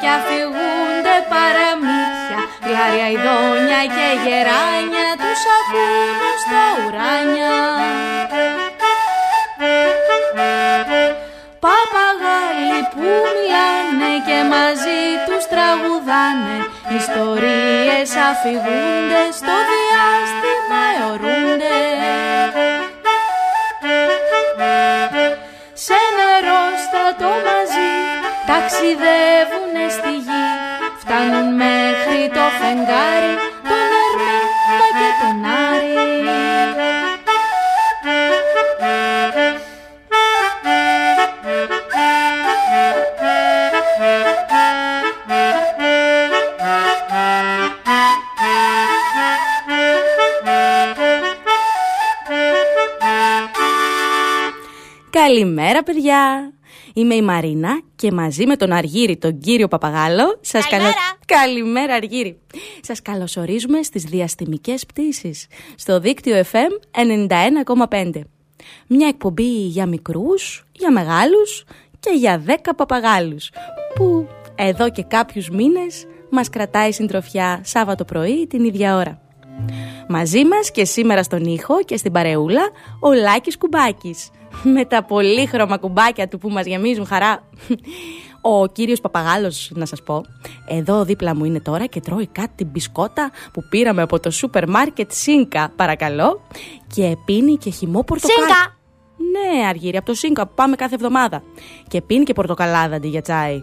κι αφηγούνται παραμύθια. Γλάρια, ειδόνια και γεράνια τους αφήνουν στα ουράνια. Παπαγάλοι που μιλάνε και μαζί τους τραγουδάνε, ιστορίες αφηγούνται, στο διάστημα αιωρούνται. Σε νερό στρατό μαζί ταξιδεύουνε στη γη, φτάνουν μέχρι το φεγγάρι, τον Ερμήνα και τον Άρη. Καλημέρα παιδιά, είμαι η Μαρίνα και μαζί με τον Αργύρι, τον κύριο Παπαγάλο. Καλημέρα Αργύρι. Σας καλωσορίζουμε στις διαστημικές πτήσεις στο δίκτυο FM 91,5. Μια εκπομπή για μικρούς, για μεγάλους και για 10 παπαγάλους, που εδώ και κάποιους μήνες μας κρατάει συντροφιά Σάββατο πρωί την ίδια ώρα. Μαζί μας και σήμερα στον ήχο και στην παρεούλα ο Λάκης Κουμπάκης, με τα πολύχρωμα κουμπάκια του που μας γεμίζουν χαρά. Ο κύριος Παπαγάλος, να σας πω, εδώ δίπλα μου είναι τώρα και τρώει κάτι μπισκότα που πήραμε από το σούπερ μάρκετ ΣΥΝΚΑ, παρακαλώ. Και πίνει και χυμό πορτοκάλι. ΣΥΝΚΑ! Ναι, Αργύρι, από το ΣΥΝΚΑ που πάμε κάθε εβδομάδα. Και πίνει και πορτοκαλάδα αντί για τσάι.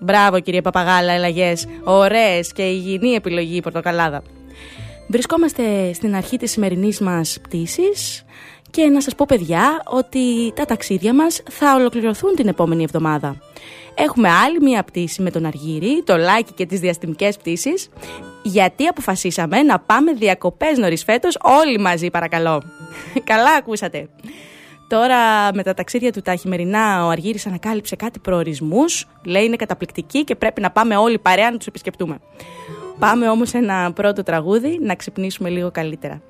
Μπράβο κύριε Παπαγάλα, ελαγές. Ωραίες και υγιεινή επιλογή η πορτοκαλάδα. Βρισκόμαστε στην αρχή της σημερινής μας πτήσης. Και να σας πω παιδιά ότι τα ταξίδια μας θα ολοκληρωθούν την επόμενη εβδομάδα. Έχουμε άλλη μία πτήση με τον Αργύρι, το Λάκη και τις διαστημικές πτήσεις, γιατί αποφασίσαμε να πάμε διακοπές νωρίς φέτος όλοι μαζί, παρακαλώ. Καλά ακούσατε. Τώρα με τα ταξίδια του τα χειμερινά ο Αργύρης ανακάλυψε κάτι προορισμούς, λέει είναι καταπληκτική και πρέπει να πάμε όλοι παρέα να τους επισκεπτούμε. Πάμε όμως ένα πρώτο τραγούδι να ξυπνήσουμε λίγο καλύτερα.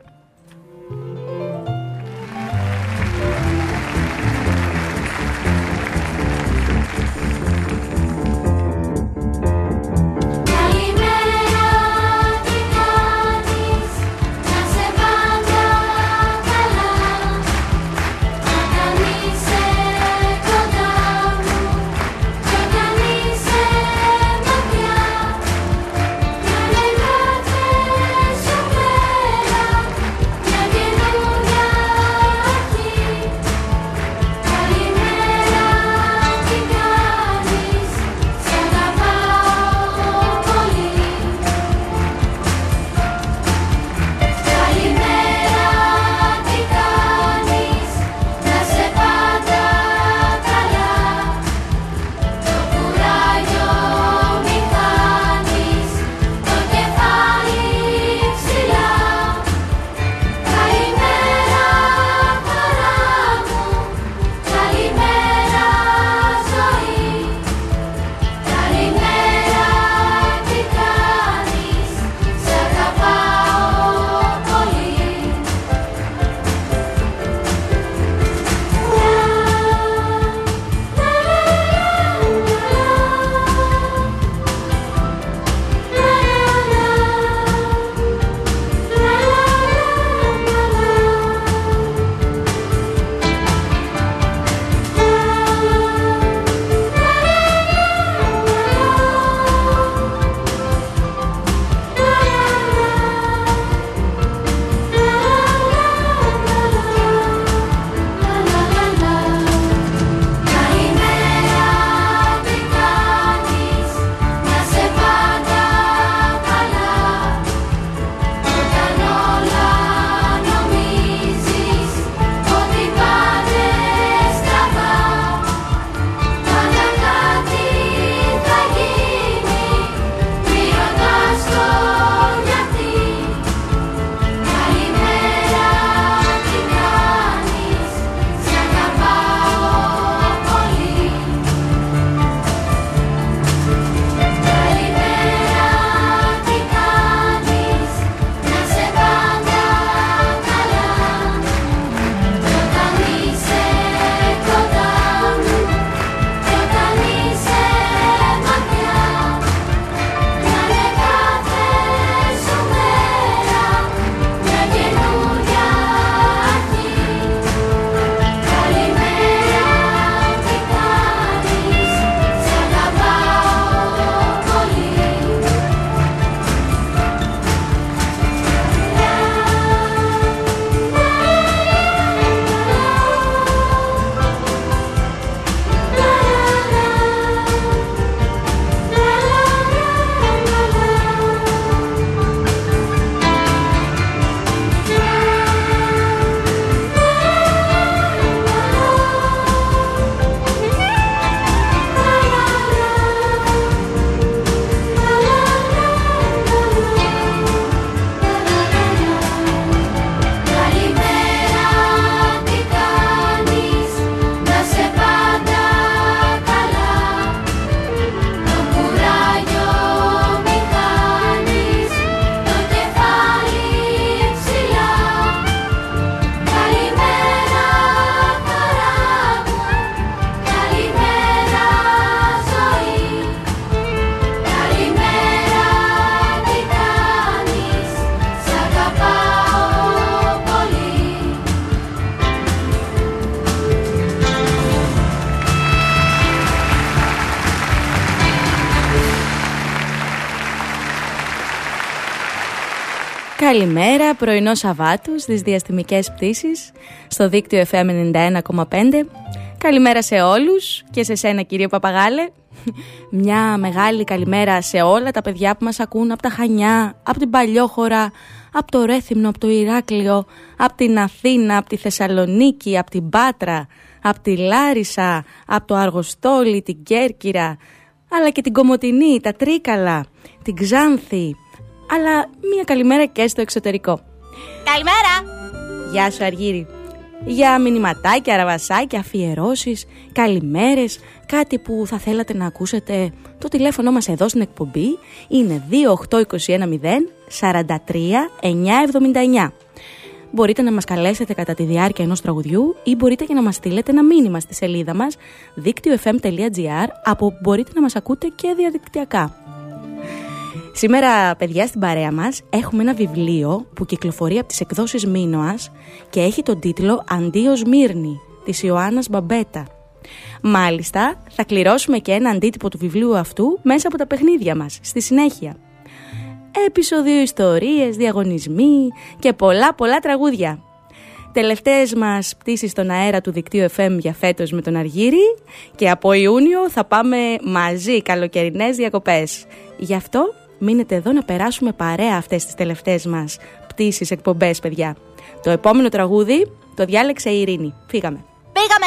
Καλημέρα, πρωινό Σαββάτου στις διαστημικές πτήσεις στο δίκτυο FM 91,5. Καλημέρα σε όλους και σε σένα, κύριε Παπαγάλε. Μια μεγάλη καλημέρα σε όλα τα παιδιά που μας ακούν από τα Χανιά, από την Παλιόχωρα, από το Ρέθυμνο, από το Ηράκλειο, από την Αθήνα, από τη Θεσσαλονίκη, από την Πάτρα, από τη Λάρισα, από το Αργοστόλι, την Κέρκυρα, αλλά και την Κομοτηνή, τα Τρίκαλα, την Ξάνθη, αλλά μια καλημέρα και στο εξωτερικό. Καλημέρα! Γεια σου, Αργύρι. Για μηνυματάκια, αραβασάκια, αφιερώσεις, καλημέρες, κάτι που θα θέλατε να ακούσετε, το τηλέφωνο μας εδώ στην εκπομπή είναι 28210 43 979. Μπορείτε να μας καλέσετε κατά τη διάρκεια ενός τραγουδιού ή μπορείτε και να μας στείλετε ένα μήνυμα στη σελίδα μας δίκτυο fm.gr, από όπου μπορείτε να μας ακούτε και διαδικτυακά. Σήμερα, παιδιά, στην παρέα μας έχουμε ένα βιβλίο που κυκλοφορεί από τις εκδόσεις Μίνωας και έχει τον τίτλο «Αντίο Σμύρνη» της Ιωάννας Μπαμπέτα. Μάλιστα, θα κληρώσουμε και ένα αντίτυπο του βιβλίου αυτού μέσα από τα παιχνίδια μας στη συνέχεια. Επεισοδίου, ιστορίες, διαγωνισμοί και πολλά τραγούδια. Τελευταίες μας πτήσεις στον αέρα του δικτύου FM για φέτος με τον Αργύρι, και από Ιούνιο θα πάμε μαζί καλοκαιρινές διακοπές. Γι' αυτό μείνετε εδώ να περάσουμε παρέα αυτές τις τελευταίες μας πτήσεις, εκπομπές, παιδιά. Το επόμενο τραγούδι το διάλεξε η Ειρήνη. Φύγαμε. Πήγαμε!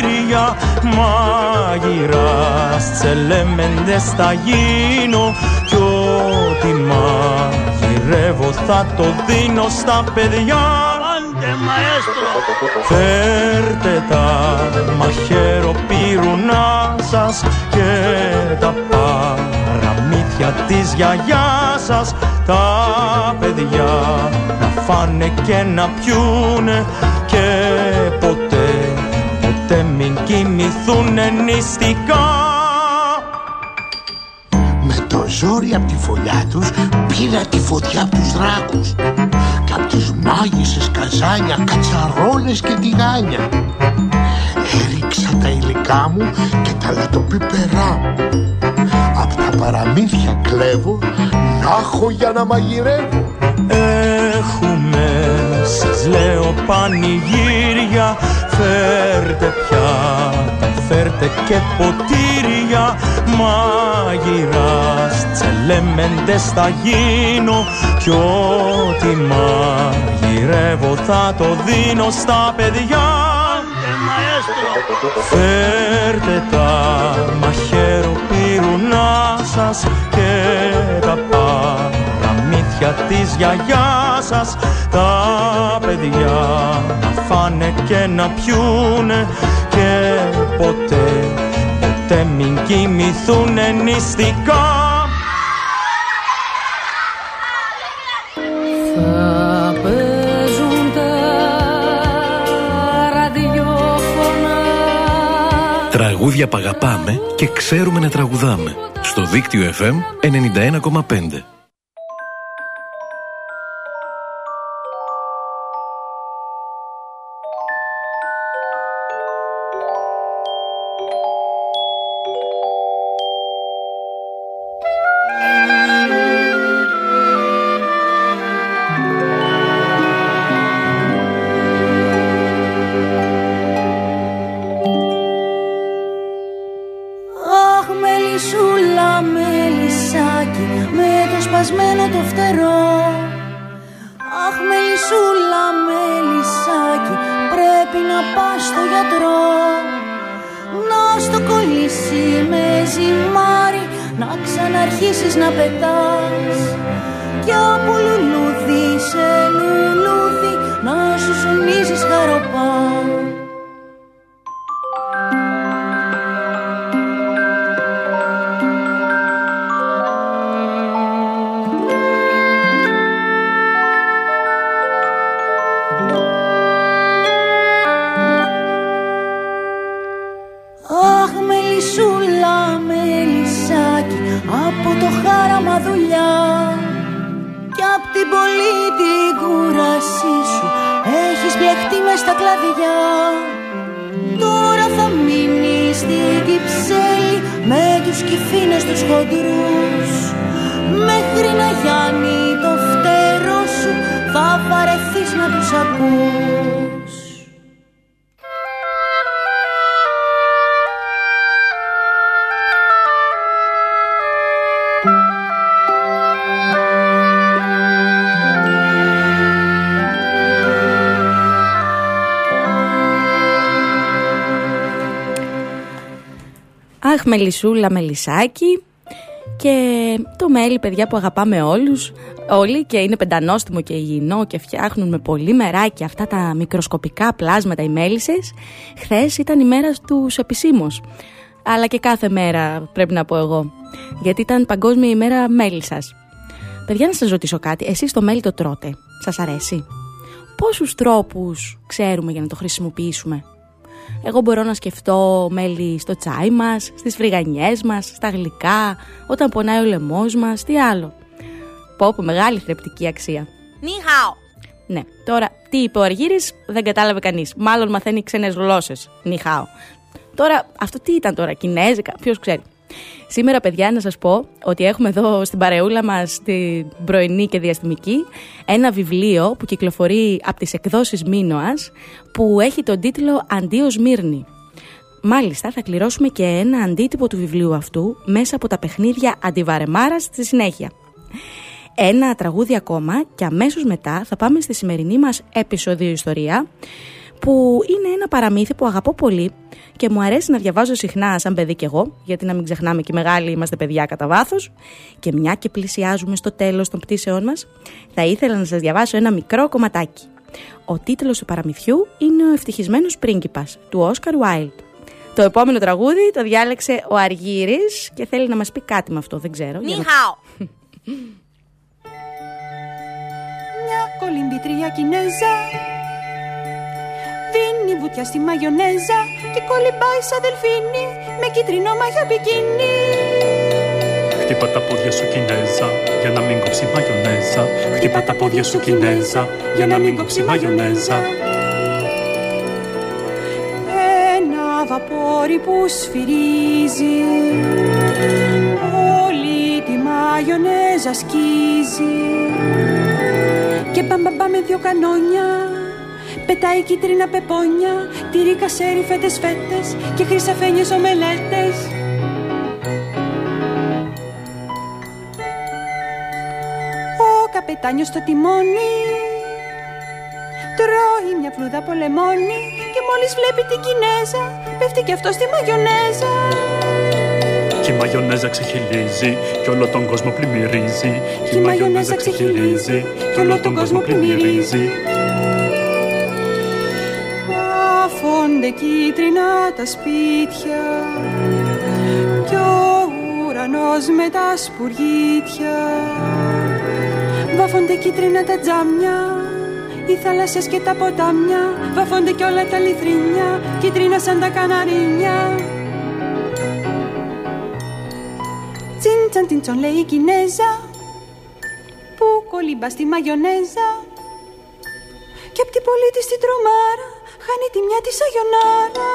μαγειράς, τσελέμεντες θα γίνω, κι ό,τι μαγειρεύω θα το δίνω στα παιδιά. Άντε μαέστρο! Φέρτε τα μαχαιροπυρουνά σας και τα παραμύθια της γιαγιάς σας, τα παιδιά να φάνε και να πιούνε και ποτέ μην κοιμηθούνε νηστικά. Με το ζόρι απ' τη φωλιά τους πήρα τη φωτιά απ' τους δράκους και απ' τις μάγισσες καζάνια, κατσαρόλες και τηγάνια. Έριξα τα υλικά μου και τα λατοπίπερά μου, απ' τα παραμύθια κλέβω, να έχω για να μαγειρεύω. Έχουμε, σας λέω, πανηγύρια, φέρτε πιάτα, φέρτε και ποτήρια, μαγειράς, τσελέμεντες θα γίνω, κι ό,τι μαγειρεύω θα το δίνω στα παιδιά. Φέρτε τα μαχαιροπυρουνά σας και τα παραμύθια της γιαγιάς σας, τα παιδιά να φάνε και να πιούνε και ποτέ μην κοιμηθούνε νηστικά. Τραγούδια που αγαπάμε και ξέρουμε να τραγουδάμε. Στο δίκτυο FM 91,5. σουλά μελισσάκι με το σπασμένο το φτερό. Αχ μελισσούλα μελισσάκι, πρέπει να πας στο γιατρό, να στο κολλήσει με ζυμάρι, να ξαναρχίσεις να πετάς, κι από λουλούδι σε λουλούδι να σου σουνίζεις χαροπά. Αχ μελισσούλα μελισσάκι. Και το μέλι, παιδιά, που αγαπάμε όλους, όλοι, και είναι πεντανόστιμο και υγιεινό και φτιάχνουν με πολύ μεράκι αυτά τα μικροσκοπικά πλάσματα οι μέλισσες. Χθες ήταν η μέρα τους επισήμως, αλλά και κάθε μέρα πρέπει να πω εγώ, γιατί ήταν Παγκόσμια ημέρα μέλισσας. Παιδιά, να σας ρωτήσω κάτι, εσείς το μέλι το τρώτε, σας αρέσει? Πόσους τρόπους ξέρουμε για να το χρησιμοποιήσουμε? Εγώ μπορώ να σκεφτώ μέλι στο τσάι μας, στις φρυγανιές μας, στα γλυκά, όταν πονάει ο λαιμός μας, τι άλλο. Πω πω, μεγάλη θρεπτική αξία. Νιχάο. Ναι, τώρα τι είπε ο Αργύρης δεν κατάλαβε κανείς. Μάλλον μαθαίνει ξένες γλώσσες. Νιχάο. Τώρα, αυτό τι ήταν τώρα, κινέζικα, ποιος ξέρει. Σήμερα, παιδιά, να σας πω ότι έχουμε εδώ στην παρεούλα μας, την πρωινή και διαστημική, ένα βιβλίο που κυκλοφορεί από τις εκδόσεις Μίνωας, που έχει τον τίτλο «Αντίο Σμύρνη». Μάλιστα, θα κληρώσουμε και ένα αντίτυπο του βιβλίου αυτού μέσα από τα παιχνίδια Αντιβαρεμάρας στη συνέχεια. Ένα τραγούδι ακόμα και αμέσως μετά θα πάμε στη σημερινή μας επεισόδιο ιστορία, που είναι ένα παραμύθι που αγαπώ πολύ και μου αρέσει να διαβάζω συχνά σαν παιδί κι εγώ, γιατί να μην ξεχνάμε και μεγάλοι είμαστε παιδιά κατά βάθος, και μια και πλησιάζουμε στο τέλος των πτήσεών μας, θα ήθελα να σας διαβάσω ένα μικρό κομματάκι. Ο τίτλος του παραμυθιού είναι «Ο ευτυχισμένος πρίγκιπας» του Oscar Wilde. Το επόμενο τραγούδι το διάλεξε ο Αργύρης και θέλει να μας πει κάτι με αυτό, δεν ξέρω. Νιχάο! Μια κολυμπητρία Κινέζα δίνει βουτιά στη μαγιονέζα και κολυμπάει σαν δελφίνι με κίτρινο μαγιό μπικίνι. Χτύπα τα πόδια σου Κινέζα για να μην κόψει μαγιονέζα. Χτύπα τα πόδια σου Κινέζα για να μην κόψει μαγιονέζα. Ένα βαπόρι που σφυρίζει όλη τη μαγιονέζα σκίζει, και μπαμπαμπα με δυο κανόνια πετάει κίτρινα πεπόνια, τυρί κασέρι, φέτες φέτες και χρυσαφένιες ομελέτες. Ο καπετάνιος στο τιμόνι τρώει μια φλούδα από λεμόνι, και μόλις βλέπει την Κινέζα πέφτει και αυτό στη μαγιονέζα. Κι η μαγιονέζα ξεχυλίζει κι όλο τον κόσμο πλημμυρίζει. Κι η μαγιονέζα ξεχυλίζει κι όλο τον κόσμο πλημμυρίζει. Βάφονται κίτρινα τα σπίτια κι ο ουρανός με τα σπουργίτια. Βάφονται κίτρινα τα τζάμια, οι θάλασσες και τα ποτάμια. Βάφονται κι όλα τα λιθρίνια, κίτρινα σαν τα καναρίνια. Τσιντσαν τιντσον λέει η Κινέζα που κολύμπα στη μαγιονέζα, και απ' την πολίτη στην τρομάρα χάνει τη μια της αγιονάρα.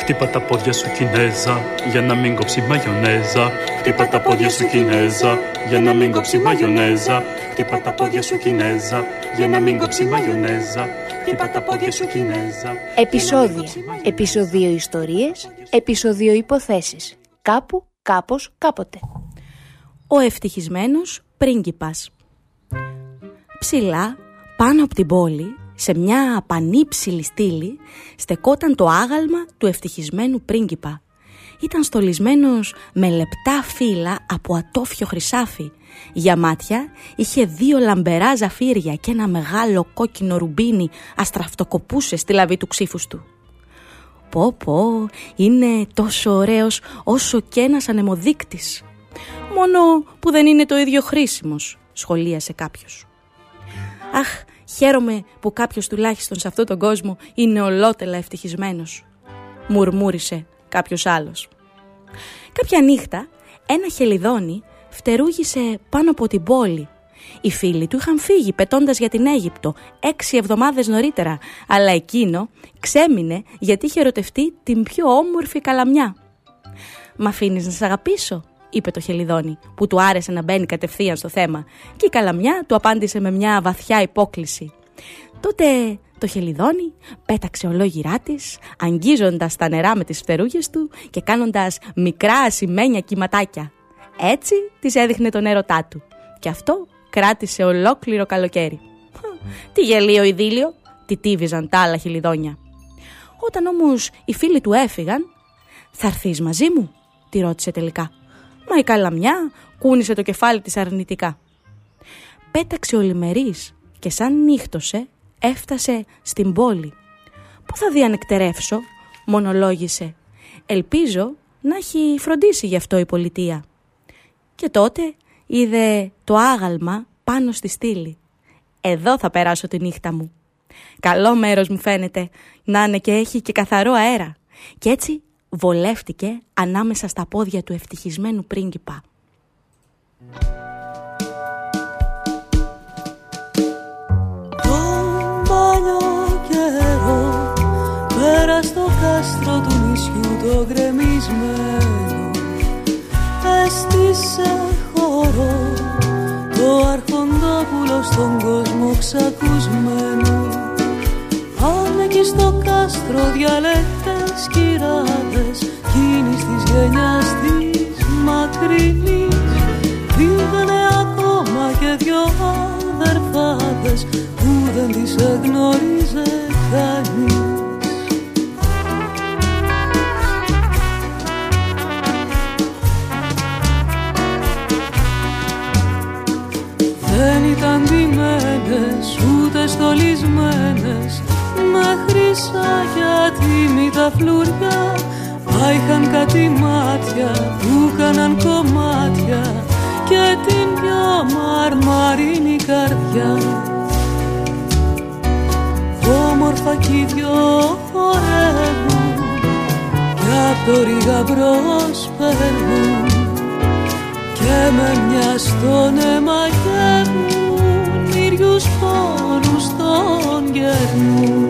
Χτύπα τα πόδια σου Κινέζα για να μην κόψει μαγιονέζα. Χτύπα τα πόδια σου Κινέζα για να μην κόψει μαγιονέζα. Χτύπα τα πόδια σου Κινέζα για να μην κόψει μαγιονέζα. Χτύπα τα πόδια σου Κινέζα. Επεισόδια, επεισοδιο ιστορίες, επεισοδιο υποθέσεις. κάπου, κάπως, κάποτε. Ο ευτυχισμένος πρίγκιπας. Ψηλά, πάνω από την πόλη, σε μια πανύψηλη στήλη, στεκόταν το άγαλμα του ευτυχισμένου πρίγκιπα. Ήταν στολισμένος με λεπτά φύλλα από ατόφιο χρυσάφι. Για μάτια είχε δύο λαμπερά ζαφύρια και ένα μεγάλο κόκκινο ρουμπίνι αστραφτοκοπούσε στη λαβή του ξύφους του. Πω πω, είναι τόσο ωραίος όσο και ένας ανεμοδείκτης. Μόνο που δεν είναι το ίδιο χρήσιμος, σχολίασε κάποιος. Αχ, χαίρομαι που κάποιος τουλάχιστον σε αυτόν τον κόσμο είναι ολότελα ευτυχισμένος, μουρμούρισε κάποιος άλλος. Κάποια νύχτα ένα χελιδόνι φτερούγησε πάνω από την πόλη. Οι φίλοι του είχαν φύγει πετώντας για την Αίγυπτο 6 εβδομάδες νωρίτερα, αλλά εκείνο ξέμεινε γιατί είχε ερωτευτεί την πιο όμορφη καλαμιά. «Μ' αφήνεις να σ' αγαπήσω?» είπε το χελιδόνι, που του άρεσε να μπαίνει κατευθείαν στο θέμα, και η καλαμιά του απάντησε με μια βαθιά υπόκλιση. Τότε το χελιδόνι πέταξε ολόγυρά της, αγγίζοντας τα νερά με τις φτερούγες του και κάνοντας μικρά ασημένια κυματάκια. Έτσι της έδειχνε τον έρωτά του. Και αυτό κράτησε ολόκληρο καλοκαίρι. Τι γελίο ειδήλιο, τιτίβιζαν τα άλλα χελιδόνια. Όταν όμως οι φίλοι του έφυγαν, «Θα έρθεις μαζί μου?» τη ρώτησε τελικά. Μα η καλαμιά κούνησε το κεφάλι της αρνητικά. Πέταξε ολημερής και σαν νύχτωσε έφτασε στην πόλη. «Πού θα διανεκτερεύσω?» μονολόγησε. «Ελπίζω να έχει φροντίσει γι' αυτό η πολιτεία». Και τότε είδε το άγαλμα πάνω στη στήλη. «Εδώ θα περάσω τη νύχτα μου. Καλό μέρος μου φαίνεται, να είναι και έχει και καθαρό αέρα». Και έτσι βολεύτηκε ανάμεσα στα πόδια του ευτυχισμένου πρίγκιπα. Τον παλιό καιρό, πέρα στο κάστρο του νησιού το γκρεμισμένο, έστησε χώρο το αρχοντόπουλο στον κόσμο ξακουσμένο. Άνε και στο κάστρο διαλέκτες κυράδες, κίνης της γενιάς της μακρινής. Δίδανε ακόμα και δυο αδερφάδες που δεν τις εγνωρίζε κανείς. Δεν ήταν ντυμένες ούτε στολισμένες με χρυσά και ατίμητα φλουριά, μα είχαν κάτι μάτια που κάναν κομμάτια και την πιο μαρμαρίνη καρδιά. Όμορφα κι οι δυο χορεύουν κι απ' το ρίγα μπρος περνούν και με μια στον αίμα γεύουν ίδιους πόνους των γερνούν.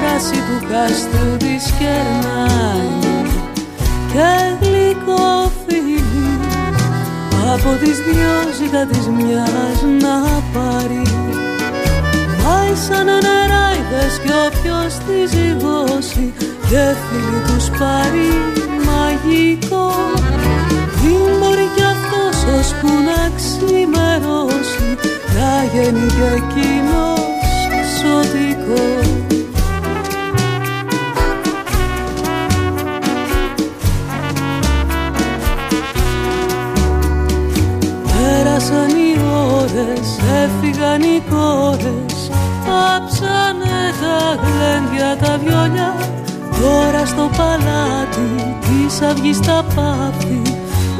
Κράση του κάστρου της κερνάει και γλυκό φίλι από τις δυο ζήτα της μιας να πάρει. Πάει σαν νεράιδες κι όποιος τη ζυγώσει και φίλοι τους πάρει μαγικό. Δεν μπορεί κι αυτός ώσπου να ξημερώσει να γίνει κι εκείνος ξωτικό. Πέρασαν οι ώρες, έφυγαν οι κόρες, πάψανε τα γλέντια τα βιολιά. Τώρα στο παλάτι της αυγής τα πάθη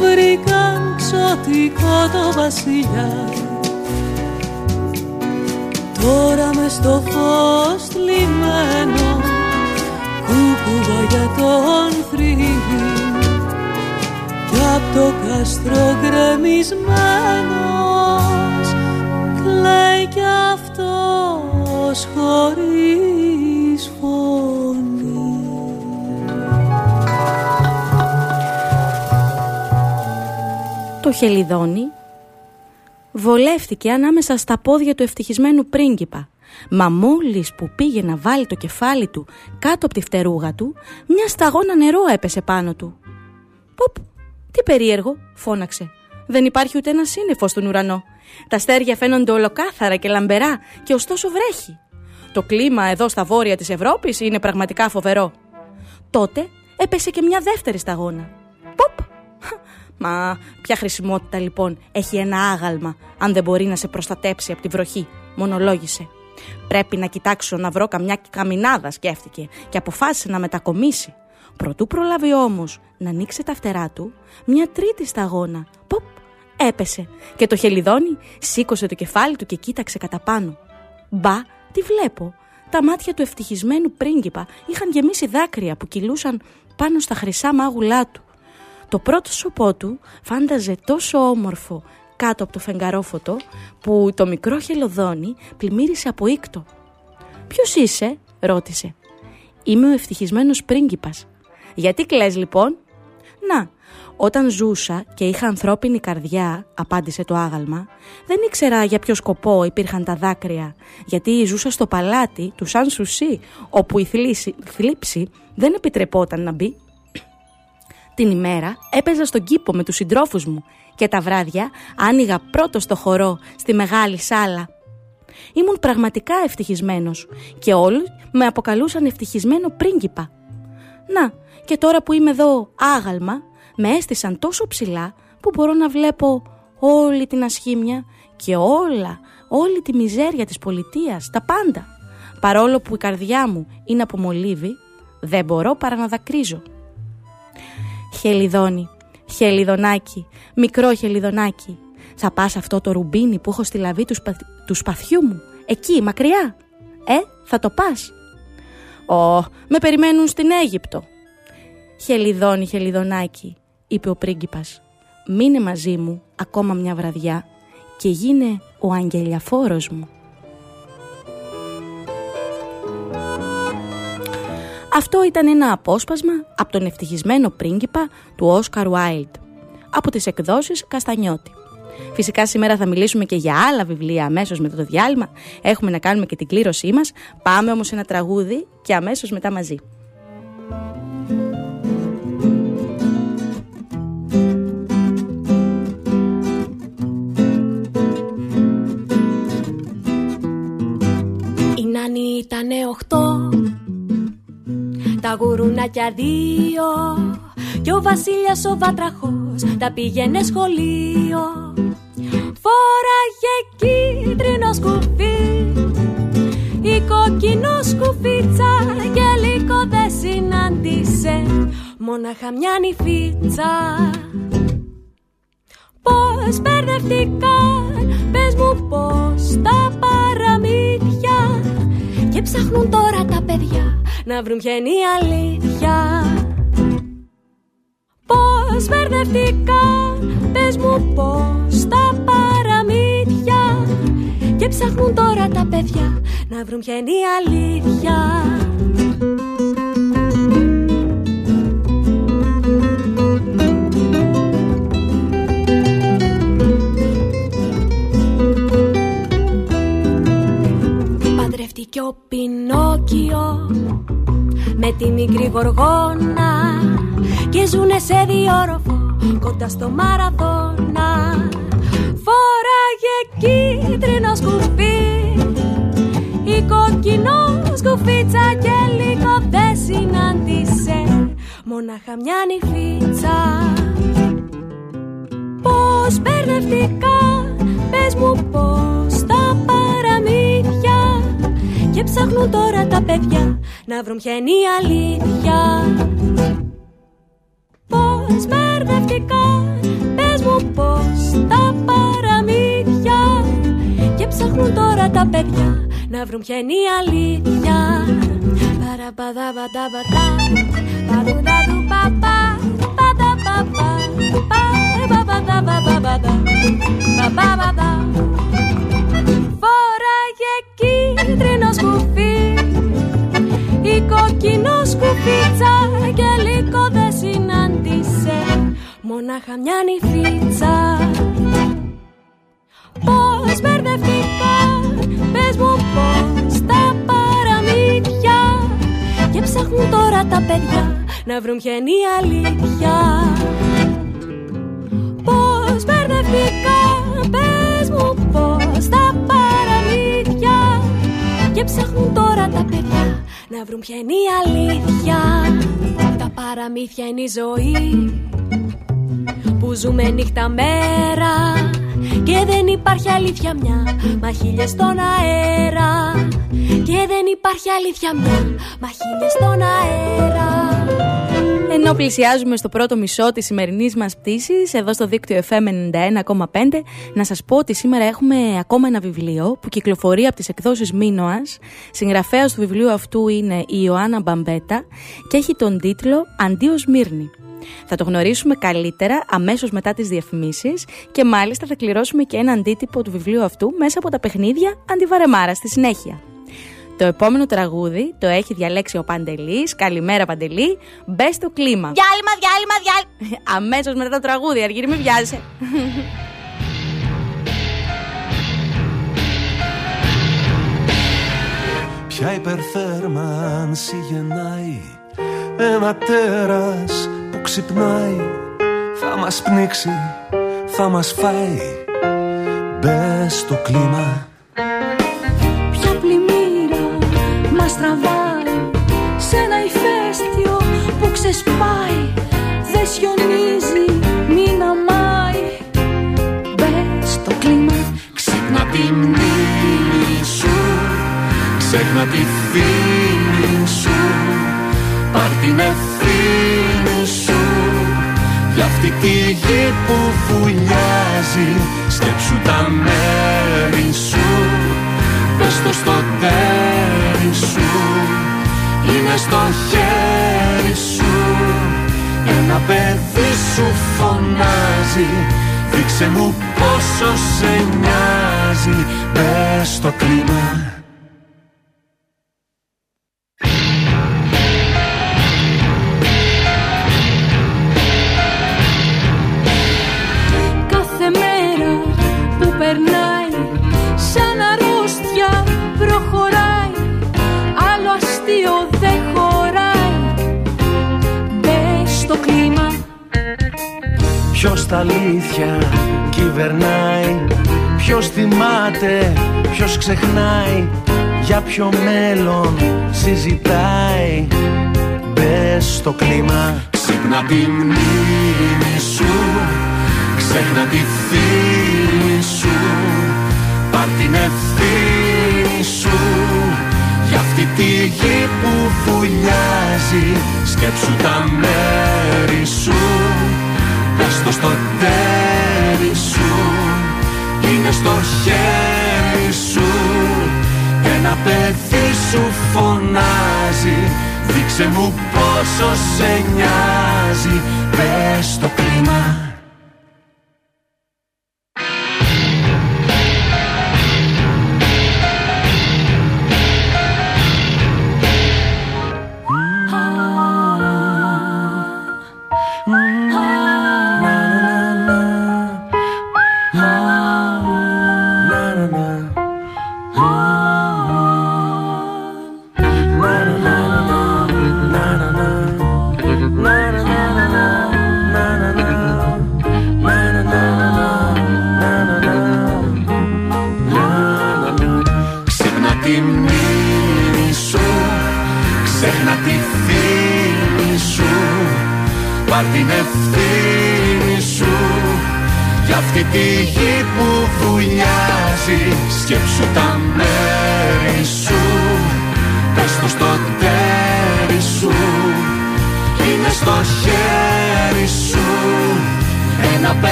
βρήκαν ξωτικό το βασιλιά. Τώρα μες στο φως λιμένο κούκουδα για τον θρύβη κι απ' το κάστρο γκρεμισμένος κλαίει κι αυτό. ήλιος χωρίς φωνή. Το χελιδόνι βολεύτηκε ανάμεσα στα πόδια του ευτυχισμένου πρίγκιπα, μα μόλις που πήγε να βάλει το κεφάλι του κάτω από τη φτερούγα του, μια σταγόνα νερό έπεσε πάνω του. «Ποπ, τι περίεργο», φώναξε. «Δεν υπάρχει ούτε ένα σύννεφο στον ουρανό. Τα αστέρια φαίνονται ολοκάθαρα και λαμπερά και ωστόσο βρέχει. Το κλίμα εδώ στα βόρεια της Ευρώπης είναι πραγματικά φοβερό». Τότε έπεσε και μια δεύτερη σταγόνα. «Ποπ! Μα ποια χρησιμότητα λοιπόν έχει ένα άγαλμα, αν δεν μπορεί να σε προστατέψει από τη βροχή», μονολόγησε. «Πρέπει να κοιτάξω να βρω καμιά καμινάδα», σκέφτηκε και αποφάσισε να μετακομίσει. Προτού προλάβει όμως να ανοίξει τα φτερά του, μια τρίτη σταγόνα, «ποπ», έπεσε και το χελιδόνι σήκωσε το κεφάλι του και κοίταξε κατά πάνω. «Μπα, τι βλέπω!» Τα μάτια του ευτυχισμένου πρίγκιπα είχαν γεμίσει δάκρυα που κυλούσαν πάνω στα χρυσά μάγουλά του. Το πρώτο σωπό του φάνταζε τόσο όμορφο κάτω από το φεγγαρόφωτο που το μικρό χελιδόνι πλημμύρισε από ίκτο. «Ποιος είσαι?» ρώτησε. «Είμαι ο ευτυχισμένος πρίγκιπας». «Γιατί κλαις λοιπόν?» «Να, όταν ζούσα και είχα ανθρώπινη καρδιά», απάντησε το άγαλμα, «δεν ήξερα για ποιο σκοπό υπήρχαν τα δάκρυα, γιατί ζούσα στο παλάτι του Σαν Σουσί, όπου η θλίψη δεν επιτρεπόταν να μπει. Την ημέρα έπαιζα στον κήπο με τους συντρόφους μου και τα βράδια άνοιγα πρώτο στο χορό στη μεγάλη σάλα. Ήμουν πραγματικά ευτυχισμένος και όλοι με αποκαλούσαν ευτυχισμένο πρίγκιπα. Να, και τώρα που είμαι εδώ άγαλμα, με έστησαν τόσο ψηλά που μπορώ να βλέπω όλη την ασχήμια και όλη τη μιζέρια της πολιτείας, τα πάντα. Παρόλο που η καρδιά μου είναι από μολύβι, δεν μπορώ παρά να δακρύζω». «Χελιδόνι, χελιδονάκι, μικρό χελιδονάκι, θα πας αυτό το ρουμπίνι που έχω στη λαβή του σπαθιού μου, εκεί μακριά? Θα το πας?» «Ω, με περιμένουν στην Αίγυπτο». «Χελιδόνι, χελιδονάκι», είπε ο πρίγκιπας, «μείνε μαζί μου ακόμα μια βραδιά και γίνε ο αγγελιαφόρος μου». Αυτό ήταν ένα απόσπασμα από τον ευτυχισμένο πρίγκιπα του Oscar Wilde, από τις εκδόσεις Καστανιώτη. Φυσικά σήμερα θα μιλήσουμε και για άλλα βιβλία αμέσως μετά το διάλειμμα. Έχουμε να κάνουμε και την κλήρωσή μας. Πάμε όμως ένα τραγούδι και αμέσως μετά μαζί. Η Νάνη ήτανε 8, τα γουρουνάκια 2 και ο βασίλιας ο βάτραχος τα πήγαινε σχολείο. Φοράγε κίτρινο σκουφί, η κόκκινο σκουφίτσα και λύκο δε συνάντησε, μόναχα μια νηφίτσα. Πώς μπερδευτήκαν, πες μου πώς, τα παραμύθια, και ψάχνουν τώρα τα παιδιά να βρουν ποια είναι η αλήθεια. Πώς μπερδευτήκαν, πες μου πώς, τα παραμύθια, και ψάχνουν τώρα τα παιδιά να βρουν ποια είναι η αλήθεια. Παντρεύτηκε ο Πινόκιο με τη μικρή Γοργόνα και ζουνε σε διόροφο κοντά στο Μαραδόνα. Φοράγε κίτρινο σκουφί, η κόκκινο σκουφίτσα και λίγο δε συνάντησε, μόναχα μια νηφίτσα. Πώς μπερδευτήκαν, πες μου πώς, τα παραμύθια, και ψάχνουν τώρα τα παιδιά να βρουν ποια είναι η αλήθεια. Πώς μπερδευτήκαν, πες μου πώς, τα παραμύθια, και ψάχνουν τώρα τα παιδιά να βρουν ποια είναι η αλήθεια. Φοράγε κίτρινο σκουφί, μονάχα μια νηφίτσα. Πώς μπερδευτικά, πες μου πώς τα παραμύθια. Και ψάχνουν τώρα τα παιδιά να βρουν ποια είναι η αλήθεια. Πώς μπερδευτικά, πες μου πώς τα παραμύθια. Και ψάχνουν τώρα τα παιδιά να βρουν ποια είναι η αλήθεια. Τα παραμύθια είναι η ζωή που ζούμε νύχτα μέρα. Και δεν υπάρχει αλήθεια μια, μα χίλιες στον αέρα. Και δεν υπάρχει αλήθεια μια, μα χίλιες στον αέρα. Ενώ πλησιάζουμε στο πρώτο μισό της σημερινής μας πτήσης, εδώ στο δίκτυο FM 91,5, να σας πω ότι σήμερα έχουμε ακόμα ένα βιβλίο που κυκλοφορεί από τις εκδόσεις Μίνωας. Συγγραφέας του βιβλίου αυτού είναι η Ιωάννα Μπαμπέτα και έχει τον τίτλο «Αντίο Σμύρνη». Θα το γνωρίσουμε καλύτερα αμέσως μετά τις διαφημίσεις και μάλιστα θα κληρώσουμε και ένα αντίτυπο του βιβλίου αυτού μέσα από τα παιχνίδια Αντιβαρεμάρα στη συνέχεια. Το επόμενο τραγούδι το έχει διαλέξει ο Παντελής. Καλημέρα Παντελή, μπε στο κλίμα. Διάλειμμα. Αμέσως μετά το τραγούδι, Αργύρι, μην βιάζεσαι. Ποια υπερθέρμανση γεννάει ένα τέρας που ξυπνάει. Θα μας πνίξει, θα μας φάει. Μπε στο κλίμα. Στραβάει σε ένα ηφαίστειο που ξεσπάει. Δε σιωνίζει, μην αμάει. Μπες στο κλίμα. Ξέχνα τη μνήμη σου, ξέχνα τη φήμη σου. Πάρ' την ευθύνη σου για αυτή τη γη που βουλιάζει. Σκέψου τα μέρη σου, πες το στο τέρι σου. Είναι στο χέρι σου. Ένα παιδί σου φωνάζει. Δείξε μου πόσο σε νοιάζει. Μπες στο κλίμα. Κάθε μέρα που περνάει σαν αρρώστια προχωράει, άλλο αστείο δεν χωράει. Μπες στο κλίμα. Ποιος τα αλήθεια κυβερνάει, ποιος θυμάται, ποιος ξεχνάει, για ποιο μέλλον συζητάει. Μπες στο κλίμα. Ξύπνα τη μνήμη σου, ξέχνα τη θύμη σου. Πάρ' την ευθύνη σου για αυτή τη γη που βουλιάζει. Σκέψου τα μέρη σου, πες το στο τέρι σου. Είναι στο χέρι σου. Ένα παιδί σου φωνάζει. Δείξε μου πόσο σε νοιάζει. Πες στο κλίμα.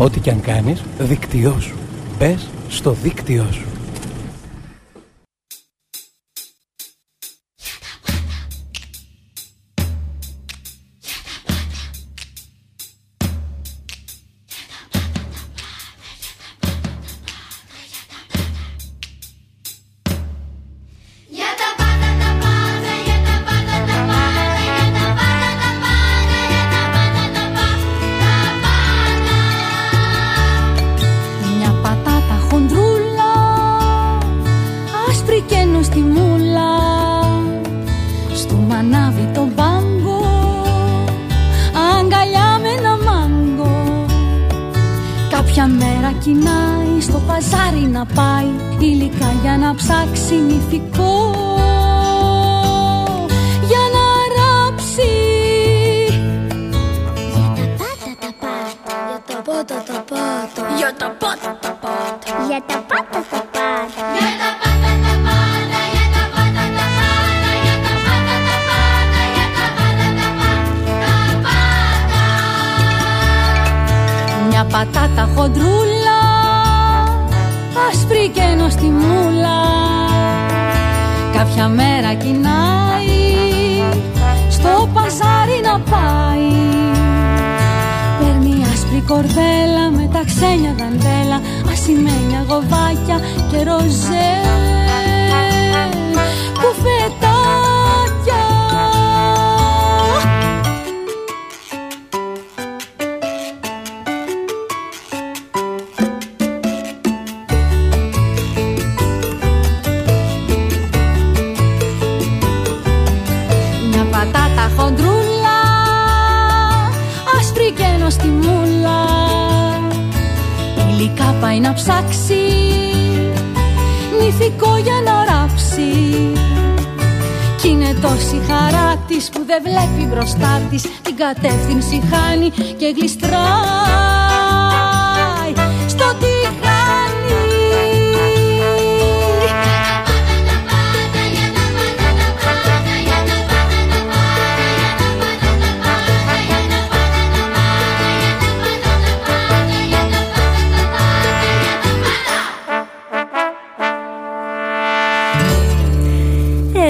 Ό,τι και αν κάνεις, δίκτυό σου. Μπες στο δίκτυό σου.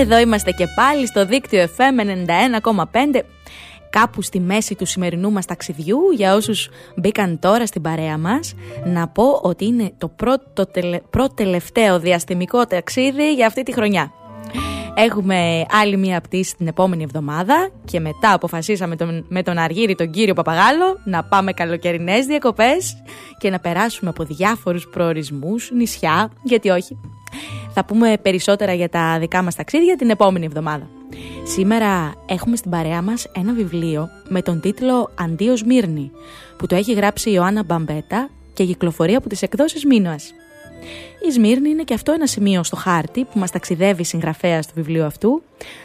Εδώ είμαστε και πάλι στο δίκτυο FM 91,5, κάπου στη μέση του σημερινού μας ταξιδιού. Για όσους μπήκαν τώρα στην παρέα μας, να πω ότι είναι το προτελευταίο διαστημικό ταξίδι για αυτή τη χρονιά. Έχουμε άλλη μία πτήση την επόμενη εβδομάδα και μετά αποφασίσαμε με τον Αργύρι, τον κύριο Παπαγάλο, να πάμε καλοκαιρινές διακοπές και να περάσουμε από διάφορους προορισμούς, νησιά, γιατί όχι. Θα πούμε περισσότερα για τα δικά μας ταξίδια την επόμενη εβδομάδα. Σήμερα έχουμε στην παρέα μας ένα βιβλίο με τον τίτλο «Αντίο Σμύρνη», που το έχει γράψει η Ιωάννα Μπαμπέτα και κυκλοφορεί από τις εκδόσεις Μίνωας. Η Σμύρνη είναι και αυτό ένα σημείο στο χάρτη που μας ταξιδεύει η συγγραφέας του βιβλίου αυτού,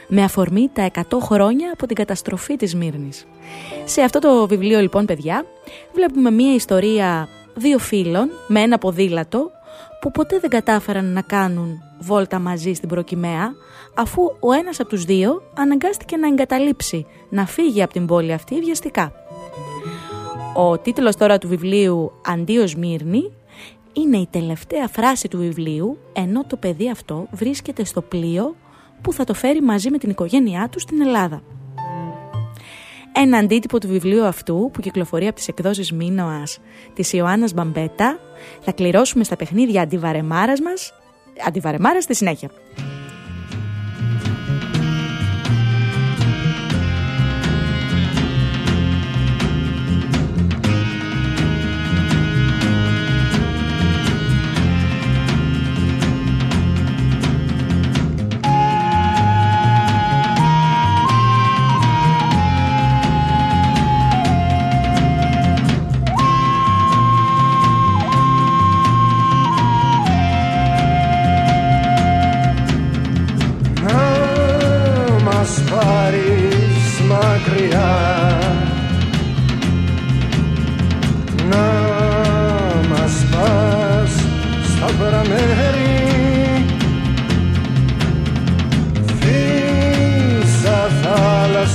με αφορμή τα 100 χρόνια από την καταστροφή της Σμύρνης. Σε αυτό το βιβλίο λοιπόν, παιδιά, βλέπουμε μια ιστορία δύο φίλων με ένα ποδήλατο που ποτέ δεν κατάφεραν να κάνουν βόλτα μαζί στην προκυμαία, αφού ο ένας από τους δύο αναγκάστηκε να εγκαταλείψει, να φύγει από την πόλη αυτή βιαστικά. Ο τίτλος τώρα του βιβλίου «Αντίο Σμύρνη» είναι η τελευταία φράση του βιβλίου, ενώ το παιδί αυτό βρίσκεται στο πλοίο που θα το φέρει μαζί με την οικογένειά του στην Ελλάδα. Ένα αντίτυπο του βιβλίου αυτού, που κυκλοφορεί από τις εκδόσεις Μίνωας της Ιωάννας Μπαμπέτα, θα κληρώσουμε στα παιχνίδια αντιβαρεμάρας μας, αντιβαρεμάρα στη συνέχεια.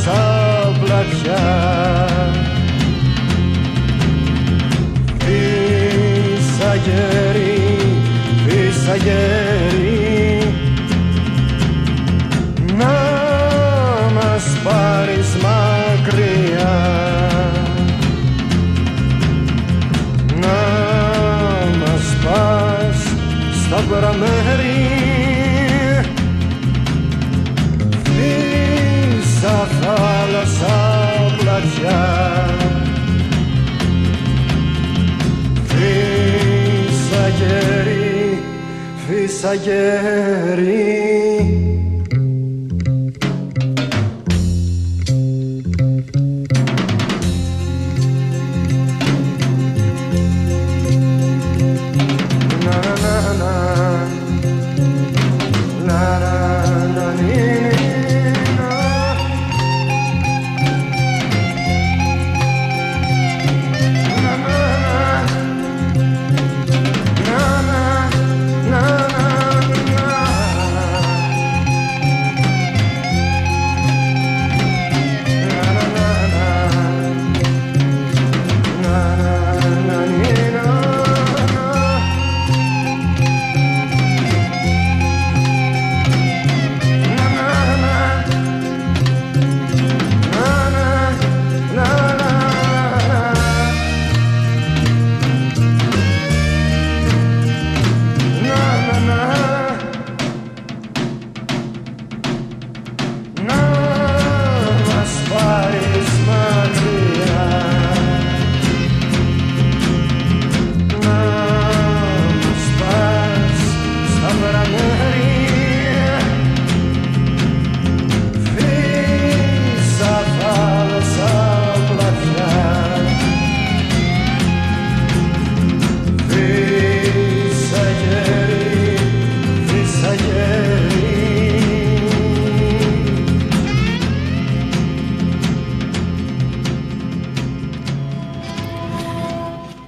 Σαν πλατιά, χέρι να μας πάρεις μακριά, να μας πας στα παραμέρι. Φύσα θάλασσα πλατιά, φύσα γέρι, φύσα γέρι.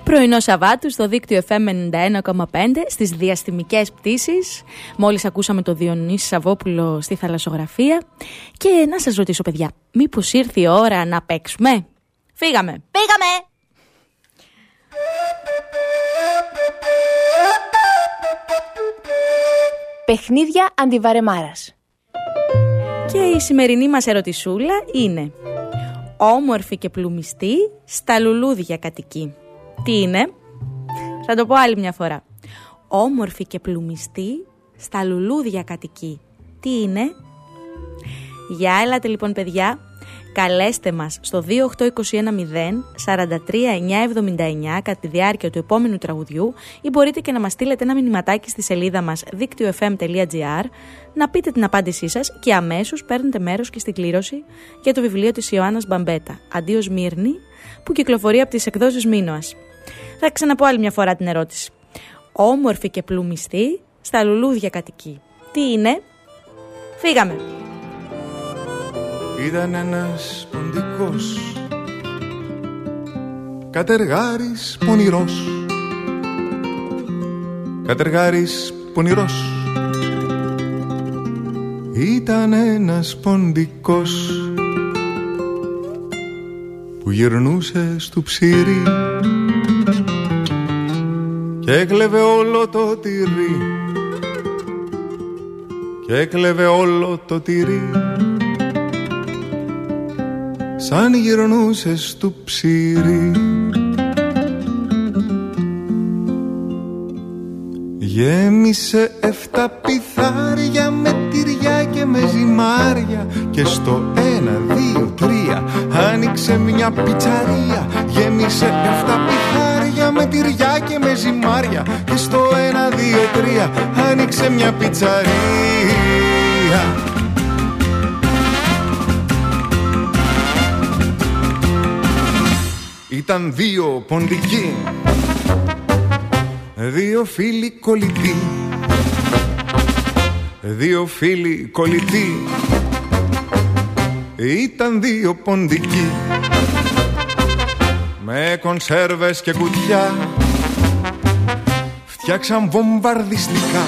Πρωινό Σαββάτου στο δίκτυο FM 91,5 στις διαστημικές πτήσεις. Μόλις ακούσαμε τον Διονύση Σαββόπουλο στη θαλασσογραφία. Και να σας ρωτήσω, παιδιά, μήπως ήρθε η ώρα να παίξουμε? Φύγαμε! Πήγαμε! Παιχνίδια αντιβαρεμάρας. Και η σημερινή μας ερωτησούλα είναι: όμορφη και πλουμιστή, στα λουλούδια κατοικεί. Τι είναι? Θα το πω άλλη μια φορά. Όμορφη και πλουμιστή, στα λουλούδια κατοικεί. Τι είναι? Για έλατε λοιπόν παιδιά, καλέστε μας στο 28210-43979 κατά τη διάρκεια του επόμενου τραγουδιού, ή μπορείτε και να μας στείλετε ένα μηνυματάκι στη σελίδα μας δίκτυο.fm.gr, να πείτε την απάντησή σας και αμέσως παίρνετε μέρος και στην κλήρωση για το βιβλίο της Ιωάννας Μπαμπέτα, «Αντίο Σμύρνη», που κυκλοφορεί από τις εκδόσεις Μίνωας. Θα ξαναπώ άλλη μια φορά την ερώτηση. Όμορφη και πλουμιστή, στα λουλούδια κατοικεί. Τι είναι? Φύγαμε! Ήταν ένας ποντικός κατεργάρης πονηρός, κατεργάρης πονηρός. Ήταν ένας ποντικός που γυρνούσε στου ψήρι και έκλεβε όλο το τυρί, και έκλεβε όλο το τυρί. Σαν γυρνούσε στου ψήρι, γέμισε 7 πιθάρια με τυριά και με ζυμάρια, και στο 1, 2, 3 άνοιξε μια πιτσαρία. Γέμισε 7 πιθάρια με τυριά και με ζυμάρια, και στο 1, 2, 3 άνοιξε μια πιτσαρία. Ήταν 2 ποντικοί, 2 φίλοι κολλητοί, 2 φίλοι κολλητοί. Ήταν 2 ποντικοί με κονσέρβες και κουτιά, φτιάξαν βομβαρδιστικά,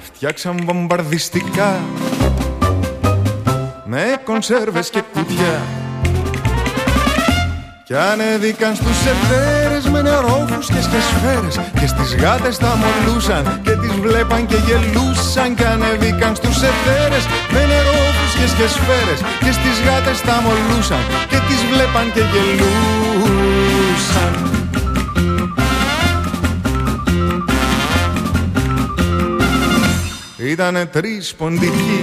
φτιάξαν βομβαρδιστικά με κονσέρβες και κουτιά. Κι ανέβηκαν στους εθέρες με νερόφουσκες και σφαίρες, και στις γάτες τα μολούσαν και τις βλέπαν και γελούσαν. Κι ανέβηκαν στους εθέρες με νερόφουσκες και σφαίρες, και στις γάτες τα μολούσαν και τις βλέπαν και γελούσαν. Ήτανε τρεις ποντικοί,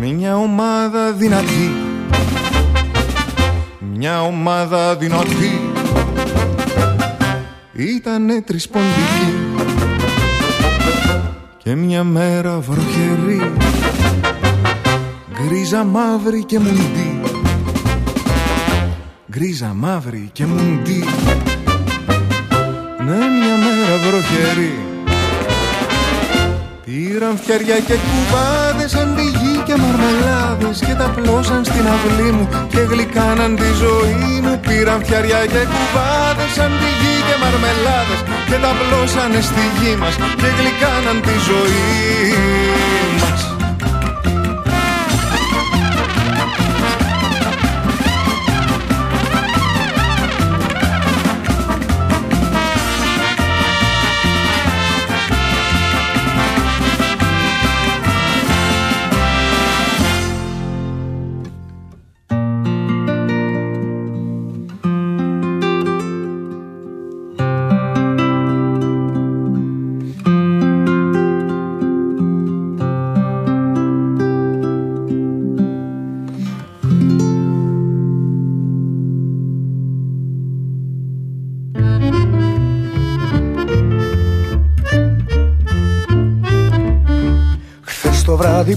μια ομάδα δυνατή, μια ομάδα δυνατή. Ήτανε τρισποντική και μια μέρα βροχερή, γκρίζα μαύρη και μουντή, γκρίζα μαύρη και μουντή. Ναι, μια μέρα βροχερή, πήραν φτιαριά και κουβάδες, αντιγί και μαρμελάδες, και τα πλώσαν στην αυλή μου και γλυκάναν τη ζωή μου. Πήραν φτιαριά και κουβάδες, αντιγί και μαρμελάδες, και τα πλώσανε στη γη μας και γλυκάναν τη ζωή μας.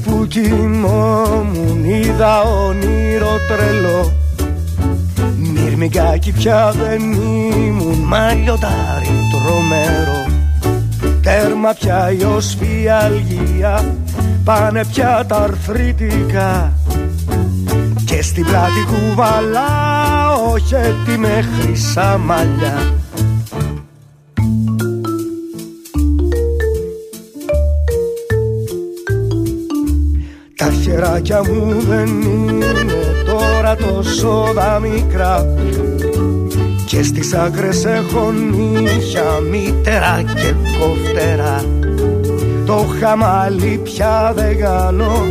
Που κοιμόμουν είδα όνειρο τρελό, μυρμικάκι πια δεν ήμουν, μα λιοντάρι τρομερό. Τέρμα πια η οσφιαλγία, πάνε πια τα αρθρίτικα, και στην πλάτη κουβαλάω χέτι με χρυσά μαλλιά. Τα χεράκια μου δεν είναι τώρα τόσο τα μικρά, και στις άκρες έχω νύχια, μύτερα και κοφτερά. Το χαμάλι πια δεν κάνω,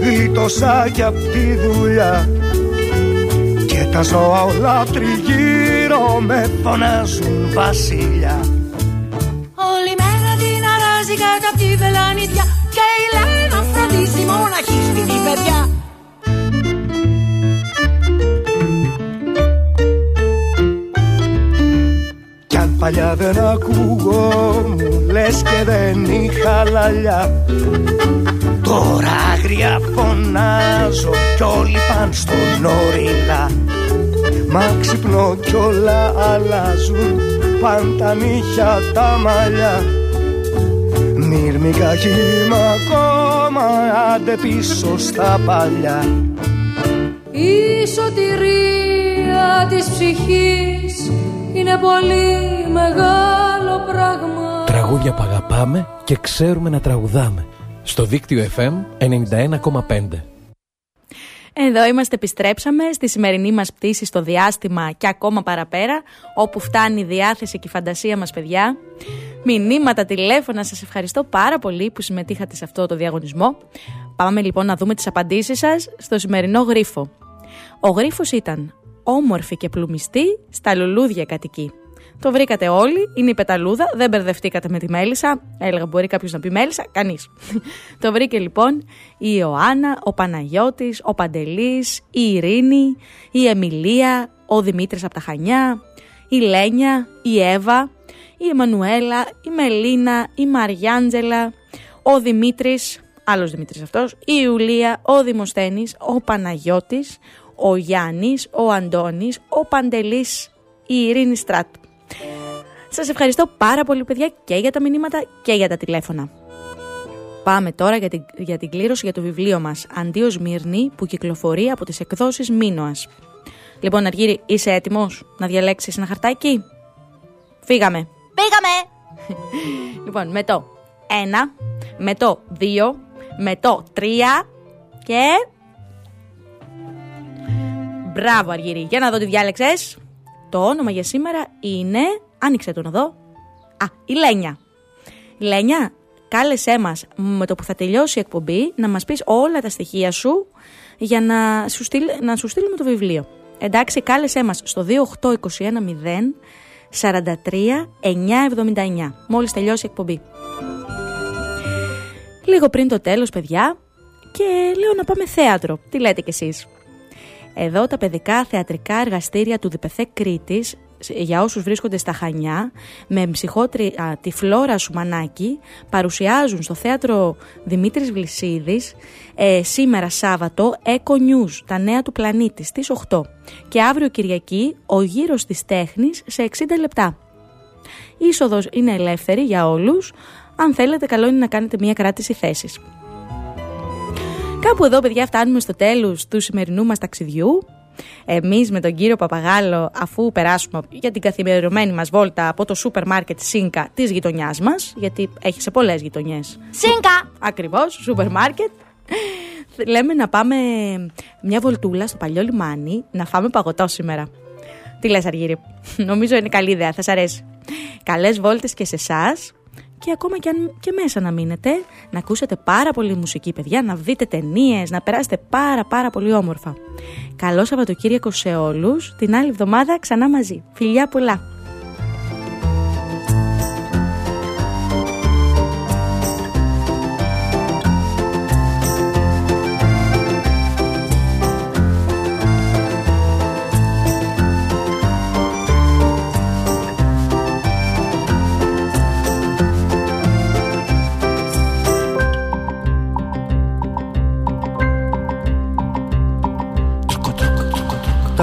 γλίτωσα κι απ' τη δουλειά, και τα ζώα όλα τριγύρω με φωνάζουν βασιλιά. Όλη μέρα την αράζει κάτω απ' τη βελανιδιά, και η Λένα φροντίζει μοναχή στην παιδιά. Κι αν παλιά δεν ακουγόμουν, λες και δεν είχα λαλιά, τώρα άγρια φωνάζω κι όλοι παν στον οριλά. Μα ξυπνώ κι όλα αλλάζουν, παν τα νύχια τα μαλλιά. Μυρμικά κύμα ακόμα, άντε πίσω στα παλιά. Η σωτηρία της ψυχής είναι πολύ μεγάλο πράγμα. Τραγούδια που αγαπάμε και ξέρουμε να τραγουδάμε. Στο δίκτυο FM 91,5. Εδώ είμαστε, επιστρέψαμε στη σημερινή μας πτήση στο διάστημα και ακόμα παραπέρα, όπου φτάνει η διάθεση και η φαντασία μας, παιδιά. Μηνύματα, τηλέφωνα, σας ευχαριστώ πάρα πολύ που συμμετείχατε σε αυτό το διαγωνισμό. Πάμε λοιπόν να δούμε τις απαντήσεις σας στο σημερινό γρίφο. Ο γρίφος ήταν όμορφη και πλουμιστή, στα λουλούδια κατοικεί. Το βρήκατε όλοι, είναι η πεταλούδα, δεν μπερδευτήκατε με τη μέλισσα. Έλεγα μπορεί κάποιος να πει μέλισσα, κανείς. Το βρήκε λοιπόν η Ιωάννα, ο Παναγιώτης, ο Παντελής, η Ειρήνη, η Εμιλία, ο Δημήτρης από τα Χανιά, η Λένια, η Εύα, η Εμμανουέλα, η Μελίνα, η Μαριάντζελα, ο Δημήτρης, άλλος Δημήτρης αυτός, η Ιουλία, ο Δημοσθένης, ο Παναγιώτης, ο Γιάννης, ο Αντώνης, ο Παντελής, η Ειρήνη Στράτου. Σας ευχαριστώ πάρα πολύ, παιδιά, και για τα μηνύματα και για τα τηλέφωνα. Πάμε τώρα για την κλήρωση για το βιβλίο μας «Αντίο Σμύρνη», που κυκλοφορεί από τις εκδόσεις Μίνωας. Λοιπόν, Αργύρι, είσαι έτοιμος να διαλέξεις ένα χαρτάκι? Φύγαμε! Πήγαμε! Λοιπόν, με το 1, με το 2, με το 3 και... Μπράβο, Αργύρι. Για να δω τι διάλεξες. Το όνομα για σήμερα είναι... Άνοιξε το να δω. Α, η Λένια. Λένια, κάλεσέ μας με το που θα τελειώσει η εκπομπή να μας πεις όλα τα στοιχεία σου για να σου, στείλουμε το βιβλίο. Εντάξει, κάλεσέ μας στο 28210 43 979. Μόλις τελειώσει η εκπομπή. Λίγο πριν το τέλος, παιδιά, και λέω να πάμε θέατρο. Τι λέτε κι εσείς? Εδώ τα παιδικά θεατρικά εργαστήρια του ΔΠΘ Κρήτης, για όσους βρίσκονται στα Χανιά, με ψυχότρια τη Φλόρα Σουμανάκη, παρουσιάζουν στο θέατρο Δημήτρης Βλυσίδης σήμερα Σάββατο Eco News, τα νέα του πλανήτη, στις 8, και αύριο Κυριακή ο γύρος της τέχνης σε 60 λεπτά. Η είσοδος είναι ελεύθερη για όλους. Αν θέλετε, καλό είναι να κάνετε μια κράτηση θέσης. Κάπου εδώ, παιδιά, φτάνουμε στο τέλος του σημερινού μας ταξιδιού. Εμείς με τον κύριο Παπαγάλο, αφού περάσουμε για την καθημερινή μας βόλτα από το σούπερ μάρκετ ΣΥΝΚΑ της γειτονιάς μας, γιατί έχει σε πολλές γειτονιές ΣΥΝΚΑ, ακριβώς, σούπερ μάρκετ, λέμε να πάμε μια βολτούλα στο παλιό λιμάνι, να φάμε παγωτό σήμερα. Τι λες, Αργύρι? Νομίζω είναι καλή ιδέα, θα σας αρέσει. Καλές βόλτες και σε εσάς. Και ακόμα και αν και μέσα να μείνετε, να ακούσετε πάρα πολύ μουσική, παιδιά, να δείτε ταινίες, να περάσετε πάρα πολύ όμορφα. Καλό Σαββατοκύριακο σε όλους, την άλλη εβδομάδα ξανά μαζί. Φιλιά πολλά!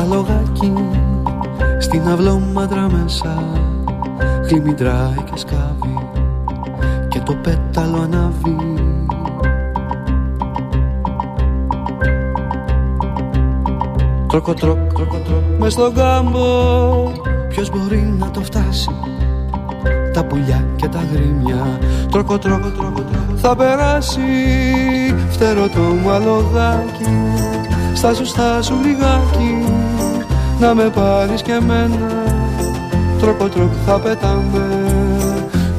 Λογάκι στην αυλόμαντρα μέσα χλιμιντράει και σκάβει και το πέταλο ανάβει. Τροκοτροκ, τροκοτροκ, μες στον κάμπο ποιος μπορεί να το φτάσει? Τα πουλιά και τα γρήμια. Τροκοτροκ, θα περάσει φτερό το μαλωγάκι. Στάσου, στάσου λιγάκι, να με πάρεις και εμένα. Τροκοτροκ θα πετάμε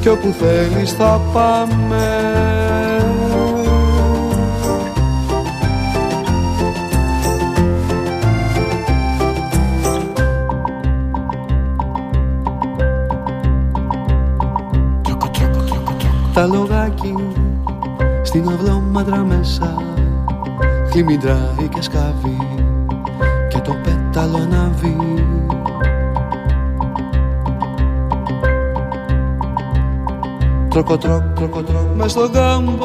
κι όπου θέλεις θα πάμε. Τα λογάκι στην αυλόμαντρα μέσα χλιμιντράει και σκάβει και το πέταλο ανάβει. Τροκοτροκ, τροκοτροκ, μες στον κάμπο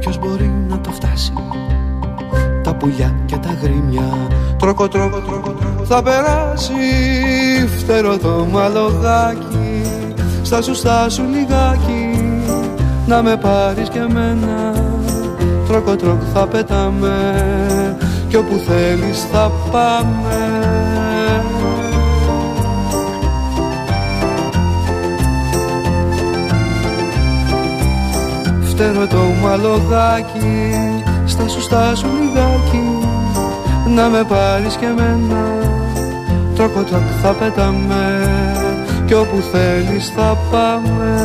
ποιος μπορεί να το φτάσει? Τα πουλιά και τα γρήμια. Τροκοτροκ, τροκοτροκ, θα περάσει φτερό το μαλωγάκι. Στάσου, στάσου λιγάκι, να με πάρεις και εμένα. Τροκοτροκ θα πετάμε κι όπου θέλεις θα πάμε. Φτερό το μαλωγάκι, στάσου, στάσου λιγάκι, να με πάρεις και εμένα. Τροκοτροκ θα πετάμε κι όπου θέλεις θα πάμε.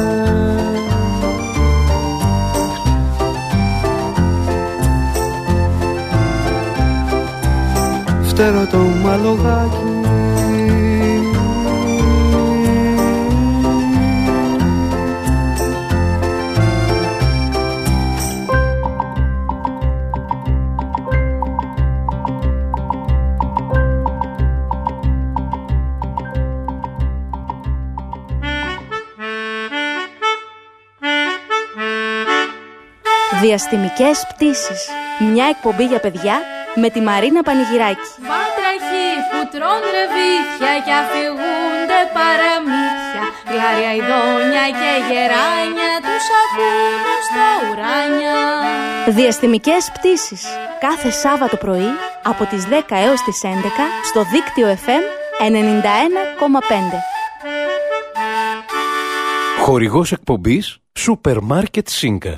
Φτερό το μαλωγάκι. Διαστημικές πτήσεις. Μια εκπομπή για παιδιά με τη Μαρίνα Πανηγυράκη. Βάτραχοι που τρών ρεβίθια και αφηγούνται παραμύθια, γλάρια ειδόνια και γεράνια τους ακούν στα ουράνια. Διαστημικές πτήσεις. Κάθε Σάββατο πρωί από τις 10 έως τις 11 στο δίκτυο FM 91,5. Χορηγός εκπομπής Σούπερ Μάρκετ ΣΥΝΚΑ.